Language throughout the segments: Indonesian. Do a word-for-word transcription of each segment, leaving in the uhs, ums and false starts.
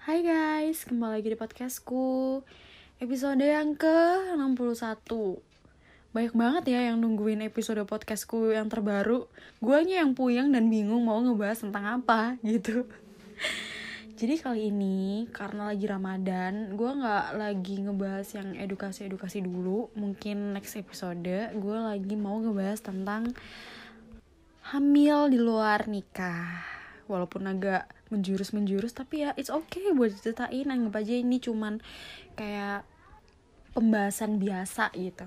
Hai guys, kembali lagi di podcastku. Episode yang ke enam puluh satu. Banyak banget ya yang nungguin episode podcastku yang terbaru. Guanya yang puyeng dan bingung mau ngebahas tentang apa gitu. Jadi kali ini, karena lagi Ramadan, gua gak lagi ngebahas yang edukasi-edukasi dulu. Mungkin next episode, gua lagi mau ngebahas tentang hamil di luar nikah. Walaupun agak menjurus-menjurus, tapi ya it's okay buat diceritain. Anggap aja ini cuman kayak pembahasan biasa gitu.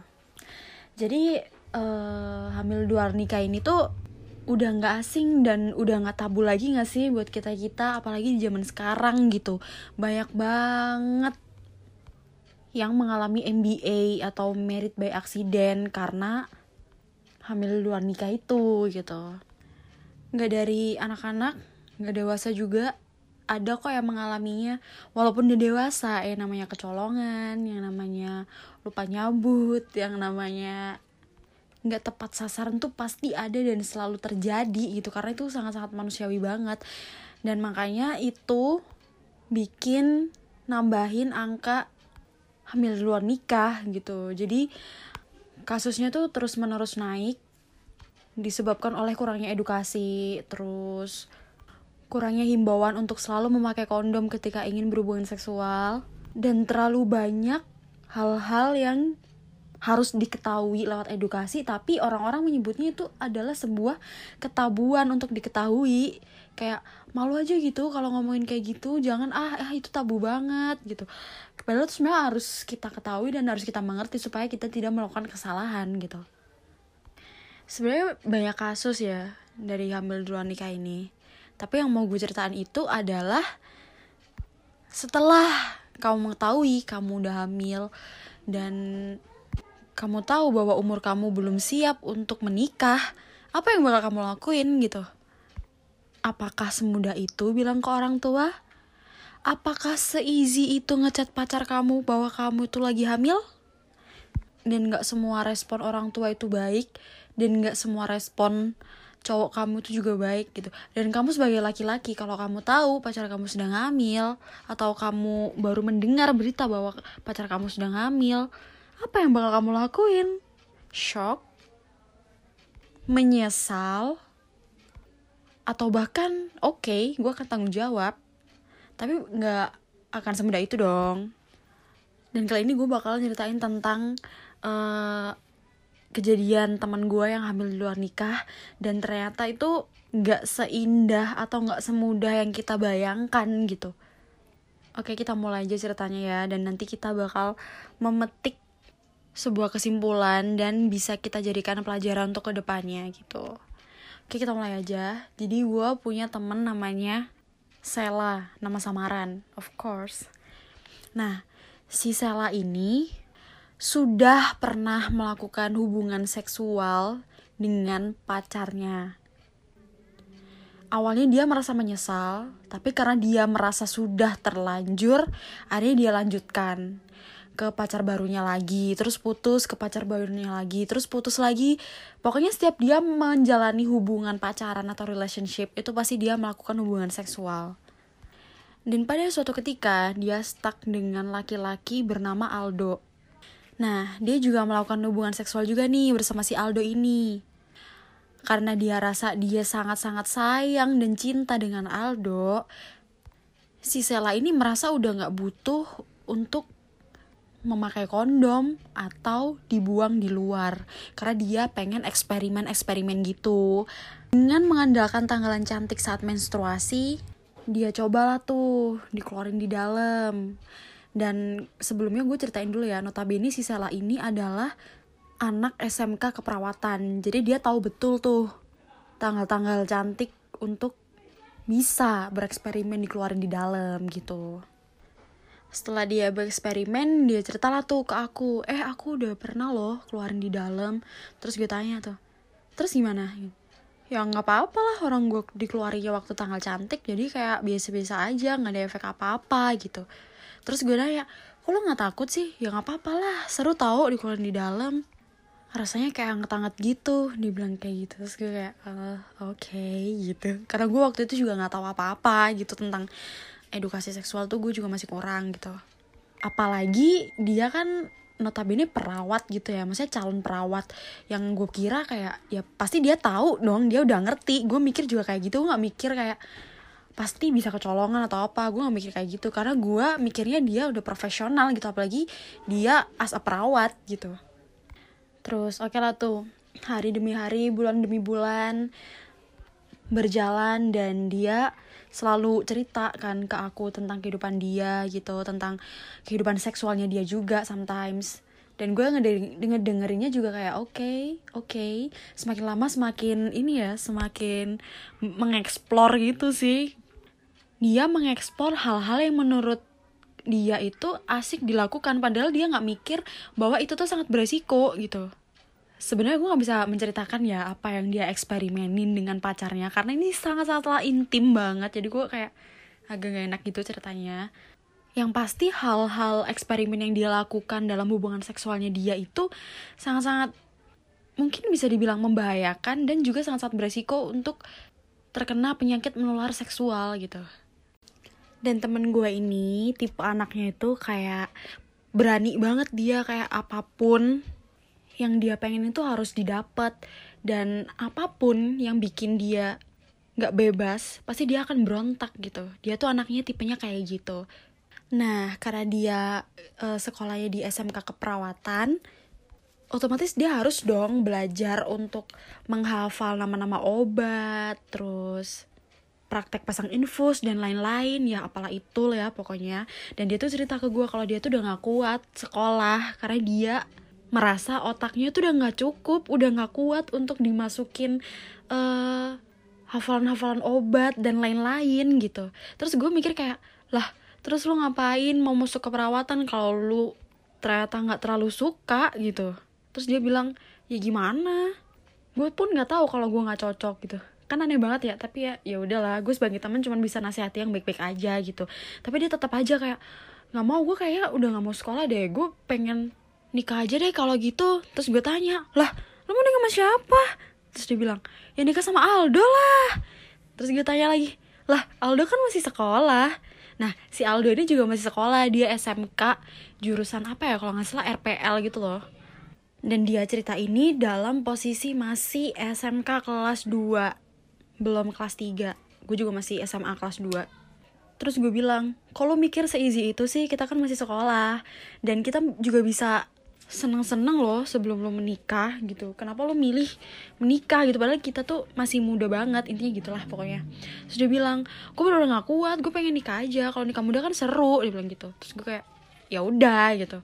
Jadi uh, hamil luar nikah ini tuh udah gak asing dan udah gak tabu lagi gak sih buat kita-kita, apalagi di zaman sekarang gitu. Banyak banget yang mengalami M B A atau married by accident karena hamil luar nikah itu gitu. Gak dari anak-anak, nggak dewasa juga ada kok yang mengalaminya. Walaupun udah dewasa, yang namanya kecolongan, yang namanya lupa nyabut, yang namanya nggak tepat sasaran tuh pasti ada dan selalu terjadi gitu. Karena itu sangat-sangat manusiawi banget. Dan makanya itu bikin nambahin angka hamil luar nikah gitu. Jadi kasusnya tuh terus-menerus naik disebabkan oleh kurangnya edukasi, terus kurangnya himbauan untuk selalu memakai kondom ketika ingin berhubungan seksual, dan terlalu banyak hal-hal yang harus diketahui lewat edukasi, tapi orang-orang menyebutnya itu adalah sebuah ketabuan untuk diketahui. Kayak malu aja gitu kalau ngomongin kayak gitu, jangan ah, ah itu tabu banget gitu. Padahal itu sebenarnya harus kita ketahui dan harus kita mengerti supaya kita tidak melakukan kesalahan gitu. Sebenarnya banyak kasus ya dari hamil di luar nikah ini. Tapi yang mau gue ceritain itu adalah setelah kamu mengetahui kamu udah hamil dan kamu tahu bahwa umur kamu belum siap untuk menikah, apa yang bakal kamu lakuin gitu? Apakah semudah itu bilang ke orang tua? Apakah se-easy itu ngechat pacar kamu bahwa kamu itu lagi hamil? Dan gak semua respon orang tua itu baik, dan gak semua respon cowok kamu itu juga baik gitu. Dan kamu sebagai laki-laki, kalau kamu tahu pacar kamu sedang hamil atau kamu baru mendengar berita bahwa pacar kamu sedang hamil, apa yang bakal kamu lakuin? Shock, menyesal, atau bahkan oke, okay, gue akan tanggung jawab. Tapi nggak akan semudah itu dong. Dan kali ini gue bakal nyeritain tentang uh, kejadian teman gue yang hamil di luar nikah, dan ternyata itu gak seindah atau gak semudah yang kita bayangkan gitu. Oke, kita mulai aja ceritanya ya, dan nanti kita bakal memetik sebuah kesimpulan dan bisa kita jadikan pelajaran untuk kedepannya gitu. Oke, kita mulai aja. Jadi gue punya temen namanya Sela, nama samaran, of course. Nah, si Sela ini sudah pernah melakukan hubungan seksual dengan pacarnya. Awalnya dia merasa menyesal, tapi karena dia merasa sudah terlanjur, akhirnya dia lanjutkan ke pacar barunya lagi, terus putus, ke pacar barunya lagi, terus putus lagi. Pokoknya setiap dia menjalani hubungan pacaran atau relationship, itu pasti dia melakukan hubungan seksual. Dan pada suatu ketika, dia stuck dengan laki-laki bernama Aldo. Nah, dia juga melakukan hubungan seksual juga nih bersama si Aldo ini. Karena dia rasa dia sangat-sangat sayang dan cinta dengan Aldo, si Sela ini merasa udah gak butuh untuk memakai kondom atau dibuang di luar. Karena dia pengen eksperimen-eksperimen gitu. Dengan mengandalkan tanggalan cantik saat menstruasi, dia cobalah tuh dikeluarin di dalam. Dan sebelumnya gue ceritain dulu ya, notabene si Sela ini adalah anak S M K keperawatan. Jadi dia tahu betul tuh tanggal-tanggal cantik untuk bisa bereksperimen dikeluarin di dalam gitu. Setelah dia bereksperimen, dia ceritalah tuh ke aku, Eh aku udah pernah loh keluarin di dalam. Terus gue tanya tuh, terus gimana? Ya gak apa-apa lah, orang gue dikeluarinnya waktu tanggal cantik. Jadi kayak biasa-biasa aja, gak ada efek apa-apa gitu. Terus gue nanya, kok lo gak takut sih? Ya gak apa-apa lah, seru tau dikeluarin di dalam. Rasanya kayak anget-anget gitu, dibilang kayak gitu. Terus gue kayak, uh, oke okay, gitu. Karena gue waktu itu juga gak tahu apa-apa gitu tentang edukasi seksual tuh gue juga masih kurang gitu. Apalagi dia kan notabene perawat gitu ya, maksudnya calon perawat, yang gue kira kayak ya pasti dia tahu dong, dia udah ngerti. Gue mikir juga kayak gitu, gue gak mikir kayak pasti bisa kecolongan atau apa, gue gak mikir kayak gitu. Karena gue mikirnya dia udah profesional gitu, apalagi dia as a perawat gitu. Terus oke okay lah tuh, hari demi hari, bulan demi bulan berjalan, dan dia selalu cerita kan ke aku tentang kehidupan dia gitu, tentang kehidupan seksualnya dia juga sometimes. Dan gue ngedengerinnya juga kayak oke, okay, oke. Okay. Semakin lama semakin ini ya, semakin mengeksplor gitu sih. Dia mengeksplor hal-hal yang menurut dia itu asik dilakukan, padahal dia gak mikir bahwa itu tuh sangat beresiko gitu. Sebenarnya gue gak bisa menceritakan ya apa yang dia eksperimenin dengan pacarnya, karena ini sangat-sangat intim banget, jadi gue kayak agak gak enak gitu ceritanya. Yang pasti hal-hal eksperimen yang dia lakukan dalam hubungan seksualnya dia itu sangat-sangat mungkin bisa dibilang membahayakan, dan juga sangat-sangat beresiko untuk terkena penyakit menular seksual gitu. Dan temen gue ini tipe anaknya itu kayak berani banget dia, kayak apapun yang dia pengen itu harus didapat, dan apapun yang bikin dia gak bebas pasti dia akan berontak gitu. Dia tuh anaknya tipenya kayak gitu. Nah, karena dia e, sekolahnya di S M K keperawatan, otomatis dia harus dong belajar untuk menghafal nama-nama obat, terus praktek pasang infus, dan lain-lain. Ya, apalah itu ya pokoknya. Dan dia tuh cerita ke gue kalau dia tuh udah gak kuat sekolah, karena dia merasa otaknya tuh udah gak cukup, udah gak kuat untuk dimasukin e, hafalan-hafalan obat, dan lain-lain gitu. Terus gue mikir kayak, lah, terus lu ngapain mau masuk ke perawatan kalau lu ternyata gak terlalu suka gitu. Terus dia bilang, ya gimana? Gue pun gak tahu kalau gue gak cocok gitu. Kan aneh banget ya, tapi ya ya udahlah, gue sebagai teman cuma bisa nasihati yang baik-baik aja gitu. Tapi dia tetap aja kayak, gak mau, gue kayak udah gak mau sekolah deh, gue pengen nikah aja deh kalau gitu. Terus gue tanya, lah lu mau nikah sama siapa? Terus dia bilang, ya nikah sama Aldo lah. Terus gue tanya lagi, lah Aldo kan masih sekolah. Nah, si Aldo ini juga masih sekolah, dia S M K, jurusan apa ya, kalau nggak salah R P L gitu loh. Dan dia cerita ini dalam posisi masih S M K kelas dua, belum kelas tiga, gue juga masih S M A kelas dua. Terus gue bilang, kalau mikir se-easy itu sih, kita kan masih sekolah, dan kita juga bisa seneng-seneng loh sebelum lo menikah gitu. Kenapa lo milih menikah gitu, padahal kita tuh masih muda banget. Intinya gitulah pokoknya. Terus dia bilang, gue udah gak kuat, gue pengen nikah aja, kalau nikah muda kan seru, dia bilang gitu. Terus gue kayak, ya udah gitu.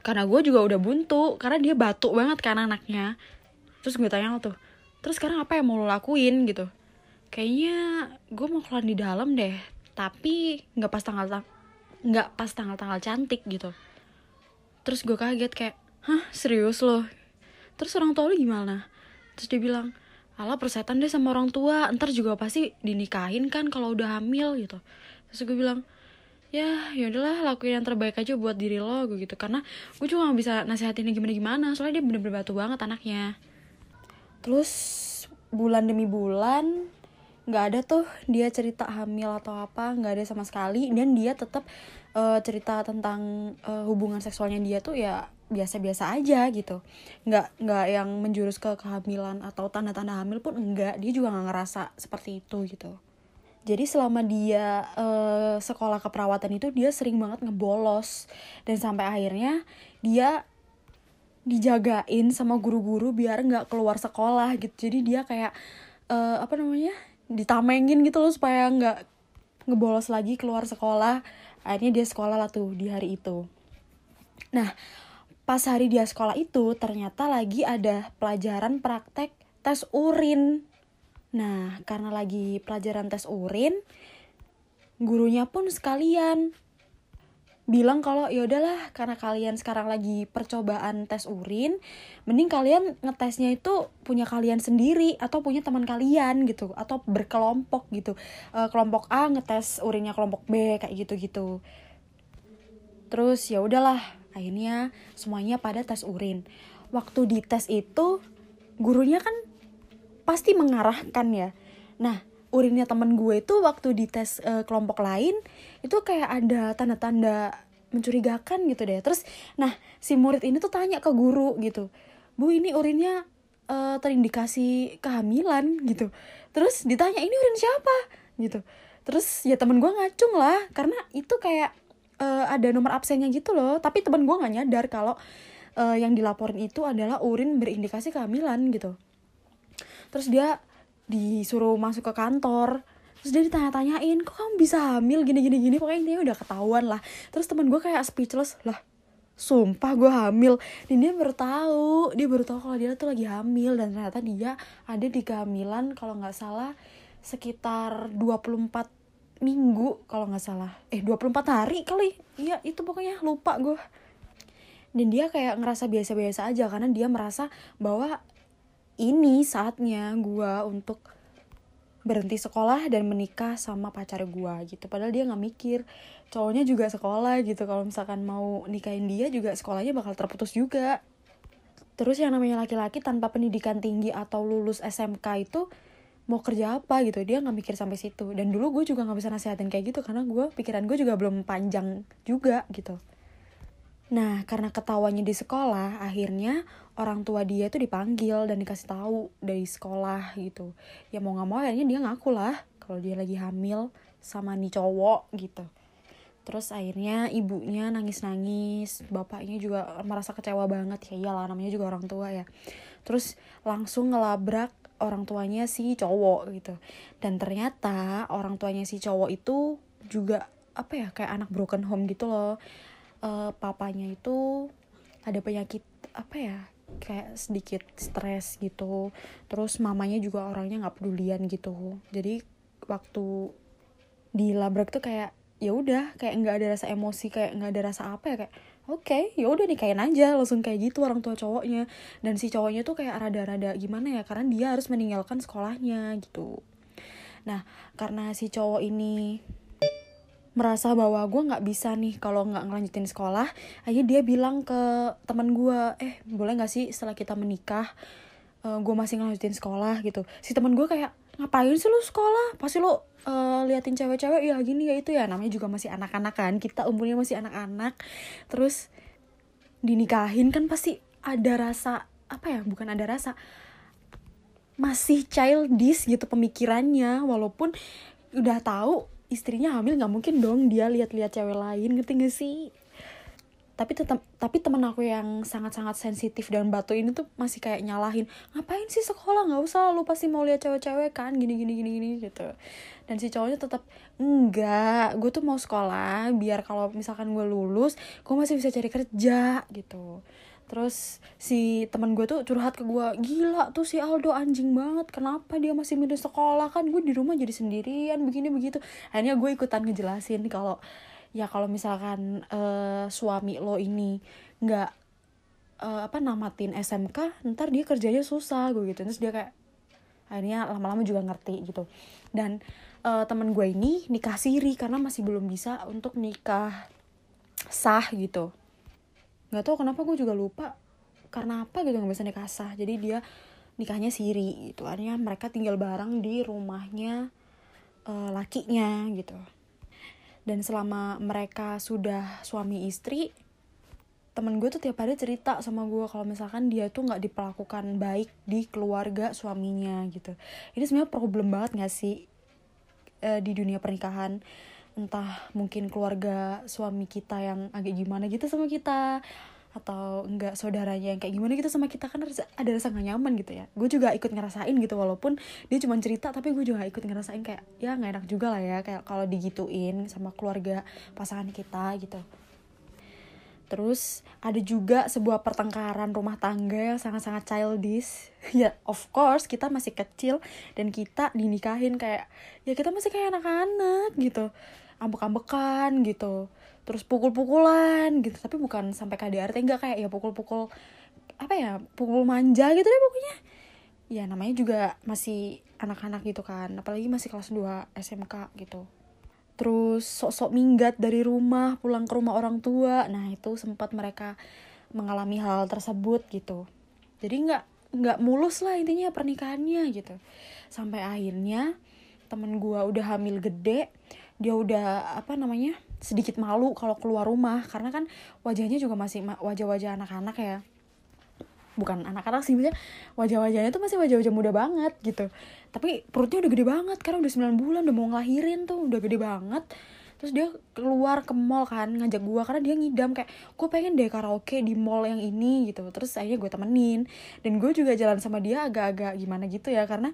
Karena gue juga udah buntu, karena dia batuk banget kan anaknya. Terus gue tanya tuh, terus sekarang apa yang mau lo lakuin gitu? Kayaknya gue mau keluar di dalam deh, tapi gak pas tanggal Gak pas tanggal-tanggal cantik gitu. Terus gue kaget kayak, hah serius loh? Terus orang tua lu gimana? Terus dia bilang, ala persetan deh sama orang tua, ntar juga pasti dinikahin kan kalau udah hamil gitu. Terus gue bilang, ya yaudahlah, lakuin yang terbaik aja buat diri lo, gue gitu. Karena gue juga gak bisa nasihatinnya gimana-gimana, soalnya dia bener-bener batu banget anaknya. Terus bulan demi bulan gak ada tuh dia cerita hamil atau apa, gak ada sama sekali. Dan dia tetap Uh, cerita tentang uh, hubungan seksualnya dia tuh ya biasa-biasa aja gitu, nggak nggak yang menjurus ke kehamilan atau tanda-tanda hamil pun enggak. Dia juga nggak ngerasa seperti itu gitu. Jadi selama dia uh, sekolah keperawatan itu dia sering banget ngebolos, dan sampai akhirnya dia dijagain sama guru-guru biar nggak keluar sekolah gitu. Jadi dia kayak uh, apa namanya ditamengin gitu loh supaya nggak ngebolos lagi keluar sekolah. Akhirnya dia sekolah lah tuh di hari itu. Nah, pas hari dia sekolah itu ternyata lagi ada pelajaran praktek tes urin. Nah, karena lagi pelajaran tes urin, gurunya pun sekalian bilang kalau yaudahlah, karena kalian sekarang lagi percobaan tes urin, mending kalian ngetesnya itu punya kalian sendiri atau punya teman kalian gitu, atau berkelompok gitu. E, kelompok A ngetes urinnya kelompok B kayak gitu-gitu. Terus ya udahlah, akhirnya semuanya pada tes urin. Waktu dites itu gurunya kan pasti mengarahkan ya. Nah, urinnya temen gue itu waktu dites uh, kelompok lain itu kayak ada tanda-tanda mencurigakan gitu deh. Terus nah si murid ini tuh tanya ke guru gitu, "Bu, ini urinnya uh, terindikasi kehamilan gitu." Terus ditanya, "Ini urin siapa?" gitu. Terus ya temen gue ngacung lah, karena itu kayak uh, ada nomor absennya gitu loh. Tapi temen gue gak nyadar kalau uh, yang dilaporin itu adalah urin berindikasi kehamilan gitu. Terus dia disuruh masuk ke kantor, terus dia ditanya-tanyain, "Kok kamu bisa hamil gini-gini-gini?" Pokoknya dia udah ketahuan lah. Terus temen gue kayak speechless lah, sumpah gue hamil. Dan dia baru tahu, dia baru tahu kalau dia tuh lagi hamil. Dan ternyata dia ada di kehamilan kalau nggak salah sekitar dua puluh empat minggu kalau nggak salah, eh dua puluh empat hari kali, iya itu pokoknya lupa gue. Dan dia kayak ngerasa biasa-biasa aja karena dia merasa bahwa ini saatnya gue untuk berhenti sekolah dan menikah sama pacar gue gitu. Padahal dia gak mikir cowoknya juga sekolah gitu. Kalau misalkan mau nikahin dia juga sekolahnya bakal terputus juga. Terus yang namanya laki-laki tanpa pendidikan tinggi atau lulus S M K itu mau kerja apa gitu, dia gak mikir sampai situ. Dan dulu gue juga gak bisa nasihatin kayak gitu karena gue, pikiran gue juga belum panjang juga gitu. Nah karena ketawanya di sekolah, akhirnya orang tua dia itu dipanggil dan dikasih tahu dari sekolah gitu. Ya mau gak mau akhirnya dia ngaku lah kalau dia lagi hamil sama nih cowok gitu. Terus akhirnya ibunya nangis-nangis, bapaknya juga merasa kecewa banget. Ya iyalah namanya juga orang tua ya. Terus langsung ngelabrak orang tuanya si cowok gitu. Dan ternyata orang tuanya si cowok itu juga apa ya, kayak anak broken home gitu loh. Uh, papanya itu ada penyakit apa ya, kayak sedikit stres gitu. Terus mamanya juga orangnya nggak pedulian gitu. Jadi waktu dilabrak tuh kayak ya udah, kayak nggak ada rasa emosi, kayak nggak ada rasa apa ya, kayak oke okay, ya udah nikahin aja, langsung kayak gitu orang tua cowoknya. Dan si cowoknya tuh kayak rada-rada gimana ya, karena dia harus meninggalkan sekolahnya gitu. Nah karena si cowok ini merasa bahwa gue nggak bisa nih kalau nggak ngelanjutin sekolah, akhirnya dia bilang ke teman gue, eh boleh nggak sih setelah kita menikah uh, gue masih ngelanjutin sekolah gitu. Si teman gue kayak, ngapain sih lu sekolah, pasti lu uh, liatin cewek-cewek ya gini ya itu ya, namanya juga masih anak-anak kan, kita umurnya masih anak-anak. Terus dinikahin kan pasti ada rasa apa ya, bukan ada rasa, masih childish gitu pemikirannya, walaupun udah tahu istrinya hamil, nggak mungkin dong dia lihat-lihat cewek lain, ngerti nggak sih? Tapi tetap, tapi teman aku yang sangat-sangat sensitif dan batu ini tuh masih kayak nyalahin, ngapain sih sekolah, nggak usah, lu pasti mau lihat cewek-cewek kan, gini-gini gini gitu. Dan si cowoknya tetap enggak, gue tuh mau sekolah biar kalau misalkan gue lulus, gue masih bisa cari kerja gitu. Terus si teman gue tuh curhat ke gue, gila tuh si Aldo anjing banget, kenapa dia masih milih sekolah, kan gue di rumah jadi sendirian begini begitu. Akhirnya gue ikutan ngejelasin kalau ya kalau misalkan uh, suami lo ini nggak uh, apa namatin S M K, ntar dia kerjanya susah gue gitu. Terus dia kayak akhirnya lama-lama juga ngerti gitu. Dan uh, teman gue ini nikah siri karena masih belum bisa untuk nikah sah gitu. Nggak tahu kenapa, gue juga lupa karena apa gitu nggak bisa nikah sah, jadi dia nikahnya siri gitu. Akhirnya mereka tinggal bareng di rumahnya e, lakinya gitu. Dan selama mereka sudah suami istri, temen gue tuh tiap hari cerita sama gue kalau misalkan dia tuh nggak diperlakukan baik di keluarga suaminya gitu. Ini sebenarnya problem banget nggak sih e, di dunia pernikahan, entah mungkin keluarga suami kita yang agak gimana gitu sama kita, atau enggak saudaranya yang kayak gimana gitu sama kita, kan ada rasa gak nyaman gitu ya. Gue juga ikut ngerasain gitu, walaupun dia cuma cerita tapi gue juga ikut ngerasain kayak ya gak enak juga lah ya kayak kalau digituin sama keluarga pasangan kita gitu. Terus ada juga sebuah pertengkaran rumah tangga yang sangat-sangat childish. Ya of course kita masih kecil dan kita dinikahin kayak ya kita masih kayak anak-anak gitu. Ambek-ambekan gitu. Terus pukul-pukulan gitu. Tapi bukan sampai K D R T, enggak, kayak ya pukul-pukul apa ya, pukul manja gitu deh pokoknya. Ya namanya juga masih anak-anak gitu kan. Apalagi masih kelas dua S M K gitu. Terus sok-sok minggat dari rumah, pulang ke rumah orang tua. Nah itu sempat mereka mengalami hal tersebut gitu. Jadi gak, gak mulus lah intinya pernikahannya gitu. Sampai akhirnya temen gue udah hamil gede, dia udah apa namanya sedikit malu kalau keluar rumah, karena kan wajahnya juga masih wajah-wajah anak-anak ya, bukan anak-anak sih, misalnya wajah-wajahnya tuh masih wajah-wajah muda banget gitu, tapi perutnya udah gede banget karena udah sembilan bulan, udah mau ngelahirin tuh, udah gede banget. Terus dia keluar ke mall kan, ngajak gue karena dia ngidam kayak, gue pengen deh karaoke di mall yang ini gitu. Terus akhirnya gue temenin, dan gue juga jalan sama dia agak-agak gimana gitu ya, karena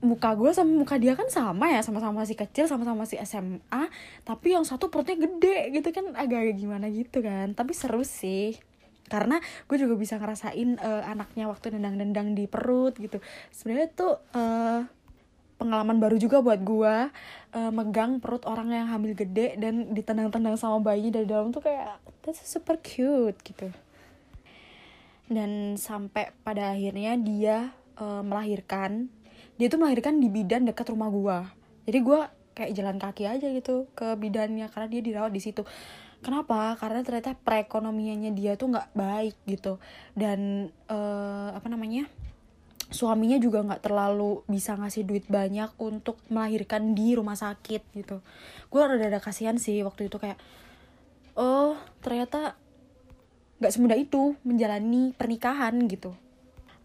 muka gue sama muka dia kan sama ya, sama-sama masih kecil, sama-sama masih S M A, tapi yang satu perutnya gede gitu kan, agak-agak gimana gitu kan. Tapi seru sih, karena gue juga bisa ngerasain uh, anaknya waktu nendang-nendang di perut gitu. Sebenarnya tuh uh, pengalaman baru juga buat gue, uh, megang perut orang yang hamil gede dan ditendang-tendang sama bayi dari dalam tuh kayak, that's super cute gitu. Dan sampai pada akhirnya dia uh, melahirkan. Dia tuh melahirkan di bidan dekat rumah gue. Jadi gue kayak jalan kaki aja gitu ke bidannya, karena dia dirawat di situ. Kenapa? Karena ternyata perekonomiannya dia tuh nggak baik gitu. Dan uh, apa namanya? suaminya juga nggak terlalu bisa ngasih duit banyak untuk melahirkan di rumah sakit gitu. Gue rada-rada kasihan sih waktu itu, kayak, oh ternyata nggak semudah itu menjalani pernikahan gitu.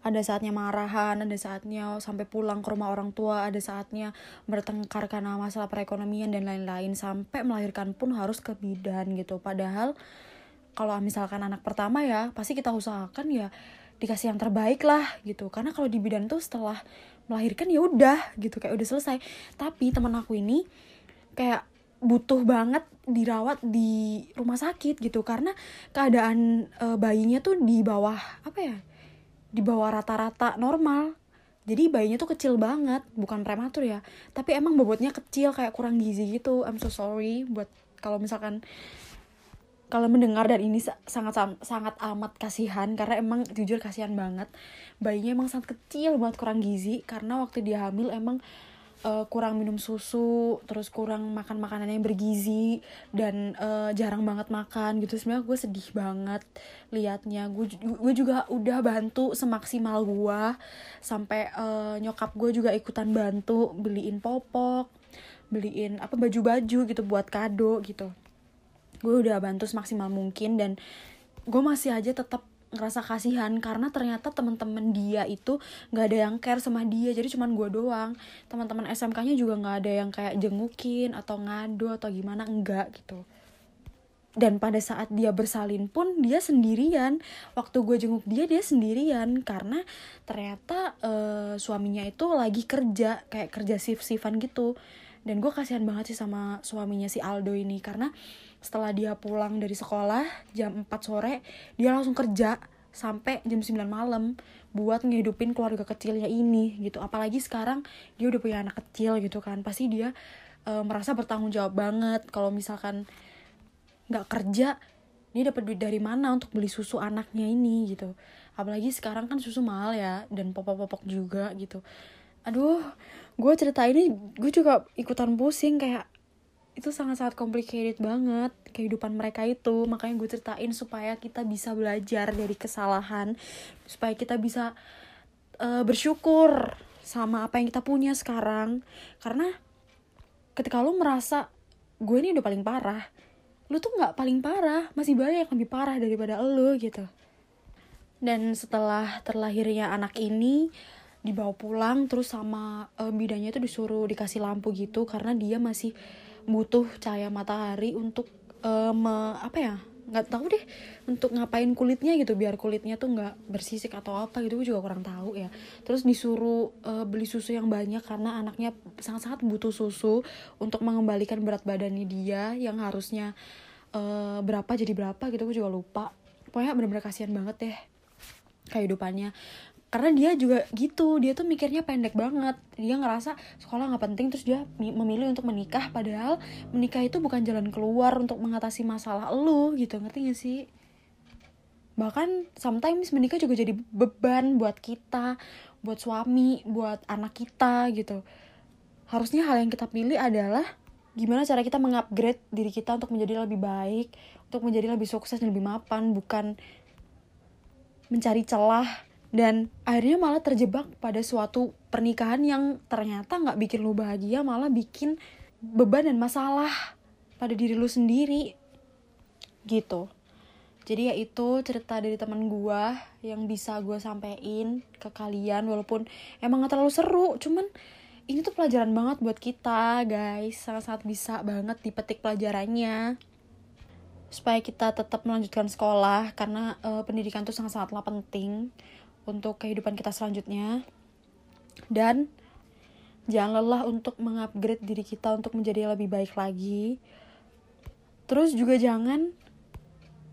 Ada saatnya marahan, ada saatnya sampai pulang ke rumah orang tua, ada saatnya bertengkar karena masalah perekonomian dan lain-lain, sampai melahirkan pun harus ke bidan gitu. Padahal kalau misalkan anak pertama ya pasti kita usahakan ya dikasih yang terbaik lah gitu, karena kalau di bidan tuh setelah melahirkan ya udah gitu, kayak udah selesai. Tapi teman aku ini kayak butuh banget dirawat di rumah sakit gitu, karena keadaan e, bayinya tuh di bawah apa ya di bawah rata-rata normal. Jadi bayinya tuh kecil banget, bukan prematur ya, tapi emang bobotnya kecil, kayak kurang gizi gitu. I'm so sorry buat kalau misalkan kalau mendengar, dan ini sangat sangat amat kasihan, karena emang jujur kasihan banget. Bayinya emang sangat kecil banget, kurang gizi, karena waktu dia hamil emang uh, kurang minum susu, terus kurang makan makanan yang bergizi, dan uh, jarang banget makan gitu. Sebenarnya gue sedih banget liatnya. Gue gue juga udah bantu semaksimal gue, sampai uh, nyokap gue juga ikutan bantu beliin popok, beliin apa baju-baju gitu buat kado gitu. Gue udah bantu semaksimal mungkin, dan gue masih aja tetap ngerasa kasihan karena ternyata teman-teman dia itu nggak ada yang care sama dia, jadi cuman gue doang. Teman-teman S M K-nya juga nggak ada yang kayak jengukin atau ngadu atau gimana, enggak gitu. Dan pada saat dia bersalin pun dia sendirian. Waktu gue jenguk dia, dia sendirian karena ternyata uh, suaminya itu lagi kerja, kayak kerja shift-shiftan gitu. Dan gue kasihan banget sih sama suaminya si Aldo ini, karena setelah dia pulang dari sekolah jam empat sore, dia langsung kerja sampai jam sembilan malam buat ngehidupin keluarga kecilnya ini gitu. Apalagi sekarang dia udah punya anak kecil gitu kan, pasti dia e, merasa bertanggung jawab banget. Kalau misalkan nggak kerja, dia dapat duit dari mana untuk beli susu anaknya ini gitu. Apalagi sekarang kan susu mahal ya, dan popok-popok juga gitu. Aduh, gue cerita ini gue juga ikutan pusing, kayak itu sangat-sangat complicated banget kehidupan mereka itu. Makanya gue ceritain supaya kita bisa belajar dari kesalahan, supaya kita bisa uh, bersyukur sama apa yang kita punya sekarang. Karena ketika lo merasa gue ini udah paling parah, lo tuh gak paling parah, masih banyak yang lebih parah daripada lo gitu. Dan setelah terlahirnya anak ini, dibawa pulang, terus sama e, bidannya itu disuruh dikasih lampu gitu, karena dia masih butuh cahaya matahari untuk e, me, apa ya nggak tahu deh untuk ngapain kulitnya gitu, biar kulitnya tuh nggak bersisik atau apa gitu, gue juga kurang tahu ya. Terus disuruh e, beli susu yang banyak karena anaknya sangat-sangat butuh susu untuk mengembalikan berat badannya dia yang harusnya e, berapa jadi berapa gitu, gue juga lupa. Pokoknya benar-benar kasihan banget deh kehidupannya. Karena dia juga gitu, dia tuh mikirnya pendek banget. Dia ngerasa sekolah gak penting, terus dia memilih untuk menikah. Padahal menikah itu bukan jalan keluar untuk mengatasi masalah lu gitu, ngerti gak sih? Bahkan sometimes menikah juga jadi beban buat kita, buat suami, buat anak kita gitu. Harusnya hal yang kita pilih adalah gimana cara kita mengupgrade diri kita untuk menjadi lebih baik, untuk menjadi lebih sukses dan lebih mapan, bukan mencari celah Dan akhirnya malah terjebak pada suatu pernikahan yang ternyata gak bikin lo bahagia, malah bikin beban dan masalah pada diri lo sendiri. Gitu. Jadi ya itu cerita dari teman gue yang bisa gue sampein ke kalian. Walaupun emang gak terlalu seru, cuman ini tuh pelajaran banget buat kita guys. Sangat-sangat bisa banget dipetik pelajarannya, supaya kita tetap melanjutkan sekolah. Karena uh, pendidikan tuh sangat-sangatlah penting untuk kehidupan kita selanjutnya. Dan jangan lelah untuk mengupgrade diri kita untuk menjadi lebih baik lagi. Terus juga jangan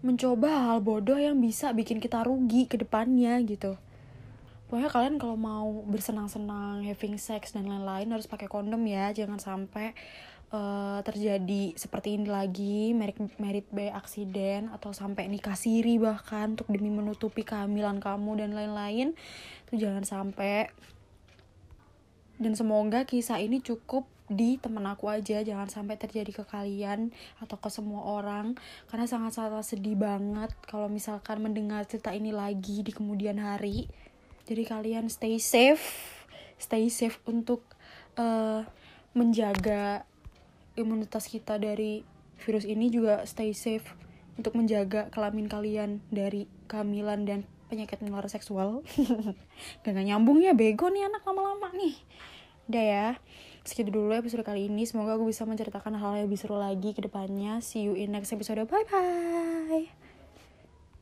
mencoba hal bodoh yang bisa bikin kita rugi ke depannya gitu. Pokoknya kalian kalau mau bersenang-senang, having sex dan lain-lain harus pakai kondom ya. Jangan sampai uh, terjadi seperti ini lagi, merit, merit by accident, atau sampai nikah siri bahkan untuk demi menutupi kehamilan kamu dan lain-lain. Itu jangan sampai. Dan semoga kisah ini cukup di teman aku aja, jangan sampai terjadi ke kalian atau ke semua orang. Karena sangat-sangat sedih banget kalau misalkan mendengar cerita ini lagi di kemudian hari. Jadi kalian stay safe, stay safe untuk uh, menjaga imunitas kita dari virus ini. Juga stay safe untuk menjaga kelamin kalian dari kehamilan dan penyakit menular seksual. Gak nyambung ya, bego nih anak lama-lama nih. Udah ya, segitu dulu episode kali ini. Semoga aku bisa menceritakan hal yang lebih seru lagi ke depannya. See you in next episode, bye-bye.